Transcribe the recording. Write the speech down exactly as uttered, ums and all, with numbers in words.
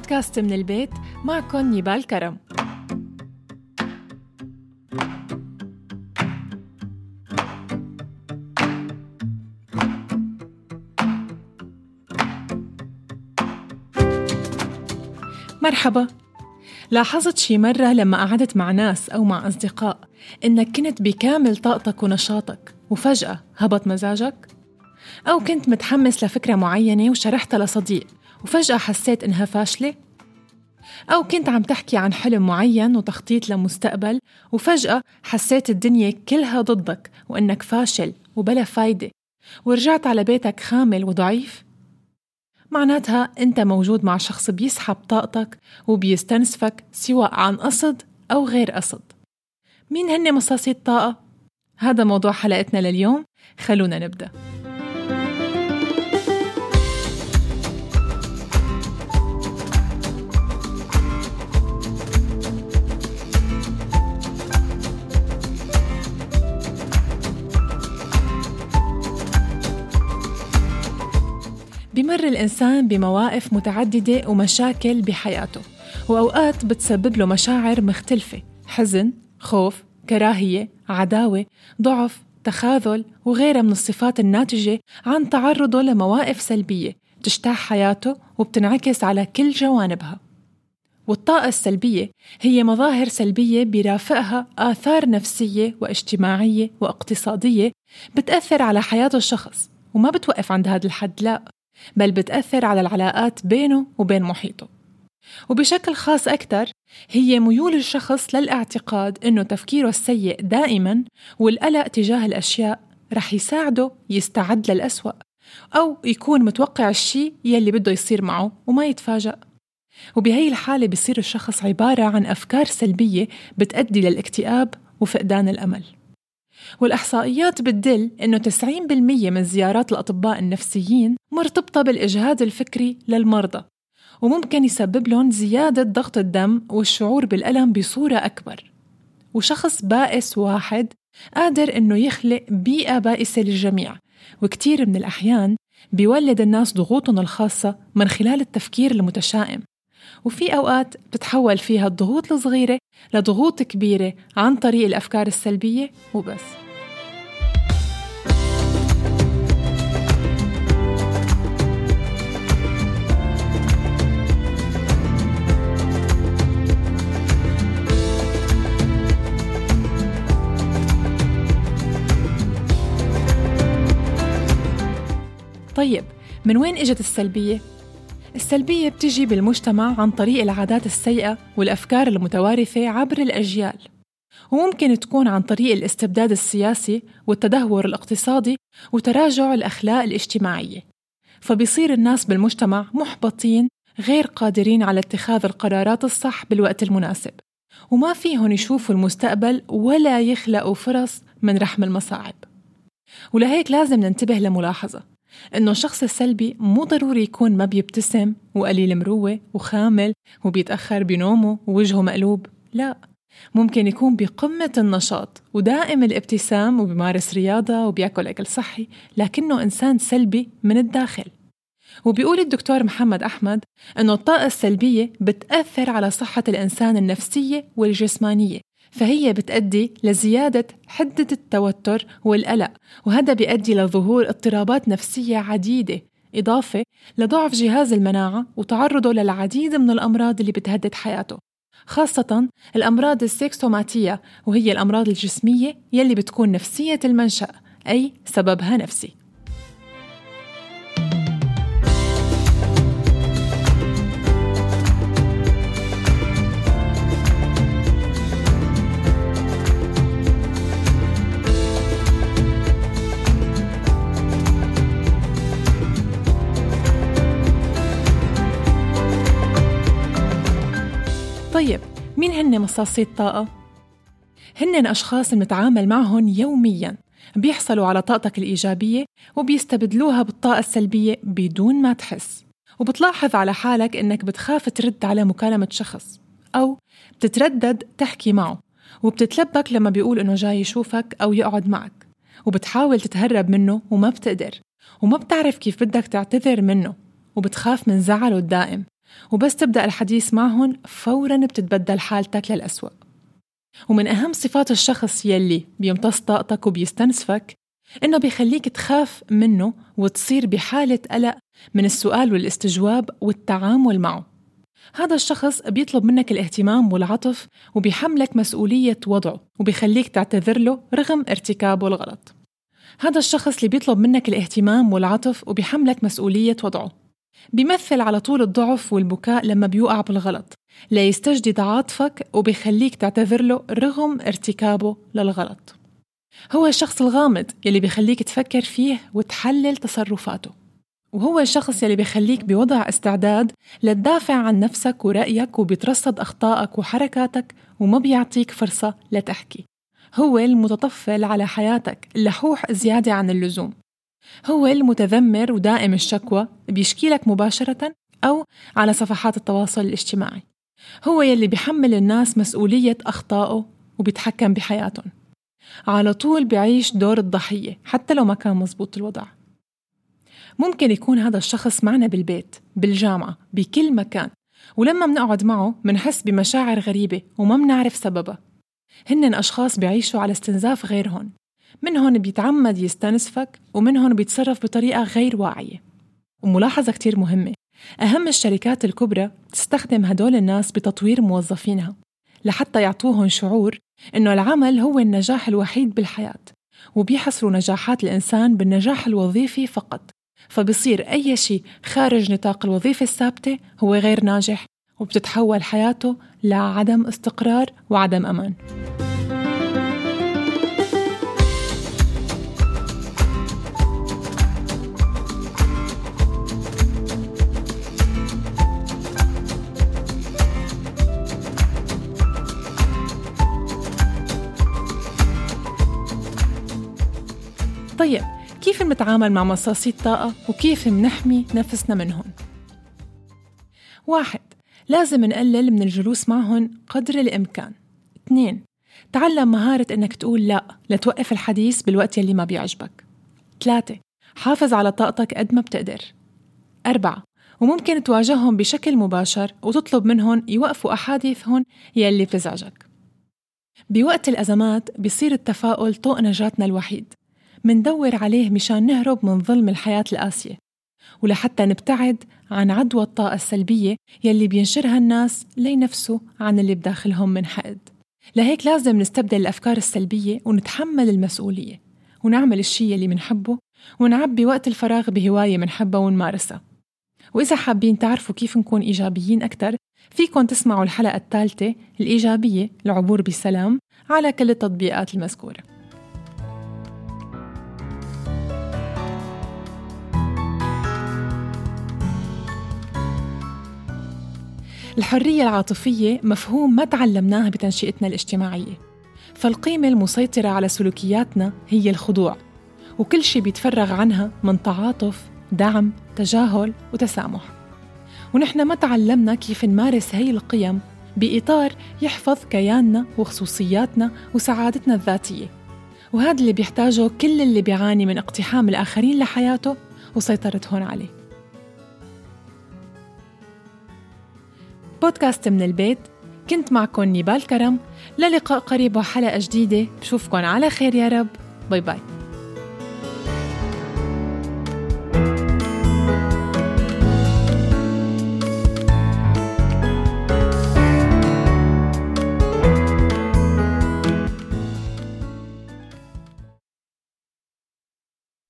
بودكاست من البيت، معكم نيبال كرم. مرحبا. لاحظت شي مرة لما قعدت مع ناس أو مع أصدقاء إنك كنت بكامل طاقتك ونشاطك وفجأة هبط مزاجك؟ أو كنت متحمس لفكرة معينة وشرحتها لصديق وفجأة حسيت إنها فاشلة؟ أو كنت عم تحكي عن حلم معين وتخطيط لمستقبل وفجأة حسيت الدنيا كلها ضدك وإنك فاشل وبلا فايدة ورجعت على بيتك خامل وضعيف؟ معناتها أنت موجود مع شخص بيسحب طاقتك وبيستنسفك سواء عن قصد أو غير قصد. مين هن مصاصي الطاقة؟ هذا موضوع حلقتنا لليوم، خلونا نبدأ. بمر الإنسان بمواقف متعددة ومشاكل بحياته، وأوقات بتسبب له مشاعر مختلفة: حزن، خوف، كراهية، عداوة، ضعف، تخاذل وغيرها من الصفات الناتجة عن تعرضه لمواقف سلبية تجتاح حياته وبتنعكس على كل جوانبها. والطاقة السلبية هي مظاهر سلبية بيرافقها آثار نفسية واجتماعية واقتصادية بتأثر على حياة الشخص، وما بتوقف عند هذا الحد، لا بل بتأثر على العلاقات بينه وبين محيطه. وبشكل خاص أكثر هي ميول الشخص للاعتقاد إنه تفكيره السيء دائماً والقلق تجاه الأشياء رح يساعده يستعد للأسوأ، أو يكون متوقع الشيء يلي بده يصير معه وما يتفاجأ. وبهي الحالة بيصير الشخص عبارة عن أفكار سلبية بتؤدي للاكتئاب وفقدان الأمل. والإحصائيات بتدل إنه تسعين بالمية من زيارات الأطباء النفسيين مرتبطة بالإجهاد الفكري للمرضى، وممكن يسبب لهم زيادة ضغط الدم والشعور بالألم بصورة أكبر. وشخص بائس واحد قادر إنه يخلق بيئة بائسة للجميع، وكتير من الأحيان بيولد الناس ضغوطهم الخاصة من خلال التفكير المتشائم، وفي أوقات بتتحول فيها الضغوط الصغيرة لضغوط كبيرة عن طريق الأفكار السلبية وبس. طيب، من وين إجت السلبية؟ السلبية بتجي بالمجتمع عن طريق العادات السيئة والأفكار المتوارثة عبر الأجيال، وممكن تكون عن طريق الاستبداد السياسي والتدهور الاقتصادي وتراجع الأخلاق الاجتماعية. فبيصير الناس بالمجتمع محبطين، غير قادرين على اتخاذ القرارات الصح بالوقت المناسب، وما فيهم يشوفوا المستقبل ولا يخلقوا فرص من رحم المصاعب. ولهيك لازم ننتبه لملاحظة إنه الشخص السلبي مو ضروري يكون ما بيبتسم وقليل مروة وخامل وبيتأخر بنومه ووجهه مقلوب، لا، ممكن يكون بقمة النشاط ودائم الابتسام وبيمارس رياضة وبيأكل أكل صحي، لكنه إنسان سلبي من الداخل. وبيقول الدكتور محمد أحمد إنه الطاقة السلبية بتأثر على صحة الإنسان النفسية والجسمانية، فهي بتؤدي لزيادة حدة التوتر والقلق، وهذا بيؤدي لظهور اضطرابات نفسية عديدة، إضافة لضعف جهاز المناعة وتعرضه للعديد من الأمراض اللي بتهدد حياته، خاصة الأمراض السكسوماتية، وهي الأمراض الجسمية يلي بتكون نفسية المنشأ، أي سببها نفسي. طيب، مين هن مصاصي الطاقة؟ هن أشخاص نتعامل معهم يومياً بيحصلوا على طاقتك الإيجابية وبيستبدلوها بالطاقة السلبية بدون ما تحس، وبتلاحظ على حالك إنك بتخاف ترد على مكالمة شخص، أو بتتردد تحكي معه، وبتتلبك لما بيقول إنه جاي يشوفك أو يقعد معك، وبتحاول تتهرب منه وما بتقدر، وما بتعرف كيف بدك تعتذر منه، وبتخاف من زعله الدائم، وبس تبدأ الحديث معهم فوراً بتتبدل حالتك للأسوأ. ومن أهم صفات الشخص يلي بيمتص طاقتك وبيستنسفك إنه بيخليك تخاف منه وتصير بحالة قلق من السؤال والاستجواب والتعامل معه. هذا الشخص بيطلب منك الاهتمام والعطف وبيحملك مسؤولية وضعه وبيخليك تعتذر له رغم ارتكابه الغلط. هذا الشخص اللي بيطلب منك الاهتمام والعطف وبيحملك مسؤولية وضعه بيمثل على طول الضعف والبكاء لما بيقع بالغلط، لا يستجدد عاطفك وبيخليك تعتذر له رغم ارتكابه للغلط. هو الشخص الغامض يلي بيخليك تفكر فيه وتحلل تصرفاته، وهو الشخص يلي بيخليك بوضع استعداد لتدافع عن نفسك ورأيك وبيترصد أخطائك وحركاتك وما بيعطيك فرصة لتحكي. هو المتطفل على حياتك، اللحوح زيادة عن اللزوم. هو المتذمر ودائم الشكوى، بيشكي لك مباشرة أو على صفحات التواصل الاجتماعي. هو يلي بيحمل الناس مسؤولية أخطائه وبيتحكم بحياتهم، على طول بيعيش دور الضحية حتى لو ما كان مزبوط الوضع. ممكن يكون هذا الشخص معنا بالبيت، بالجامعة، بكل مكان، ولما منقعد معه منحس بمشاعر غريبة وما منعرف سببها. هنن أشخاص بيعيشوا على استنزاف غيرهم، منهم بيتعمد يستنسفك ومنهم بيتصرف بطريقة غير واعية. وملاحظة كتير مهمة، أهم الشركات الكبرى تستخدم هدول الناس بتطوير موظفينها لحتى يعطوهم شعور إنه العمل هو النجاح الوحيد بالحياة، وبيحصروا نجاحات الإنسان بالنجاح الوظيفي فقط، فبصير أي شيء خارج نطاق الوظيفة الثابتة هو غير ناجح، وبتتحول حياته لعدم استقرار وعدم أمان. طيب، كيف نتعامل مع مصاصي الطاقة وكيف نحمي نفسنا منهم؟ واحد، لازم نقلل من الجلوس معهم قدر الإمكان. اثنين، تعلم مهارة إنك تقول لا، لتوقف الحديث بالوقت يلي ما بيعجبك. ثلاثة، حافظ على طاقتك قد ما بتقدر. أربعة، وممكن تواجههم بشكل مباشر وتطلب منهم يوقفوا أحاديثهم يلي بتزعجك. بوقت الأزمات بيصير التفاؤل طوق نجاتنا الوحيد، مندور عليه مشان نهرب من ظلم الحياة القاسية، ولحتى نبتعد عن عدوى الطاقة السلبية يلي بينشرها الناس لينفسوا عن اللي بداخلهم من حقد. لهيك لازم نستبدل الأفكار السلبية ونتحمل المسؤولية ونعمل الشيء اللي منحبه ونعبي وقت الفراغ بهواية منحبها ونمارسها. وإذا حابين تعرفوا كيف نكون إيجابيين أكتر، فيكن تسمعوا الحلقة الثالثة الإيجابية للعبور بسلام على كل التطبيقات المذكورة. الحرية العاطفية مفهوم ما تعلمناها بتنشئتنا الاجتماعية، فالقيمة المسيطرة على سلوكياتنا هي الخضوع، وكل شيء بيتفرغ عنها من تعاطف، دعم، تجاهل وتسامح. ونحن ما تعلمنا كيف نمارس هاي القيم بإطار يحفظ كياننا وخصوصياتنا وسعادتنا الذاتية، وهذا اللي بيحتاجه كل اللي بيعاني من اقتحام الآخرين لحياته وسيطرتهم عليه. بودكاست من البيت، كنت معكم نيبال كرم. للقاء قريب وحلقة جديدة، بشوفكن على خير يا رب. باي باي.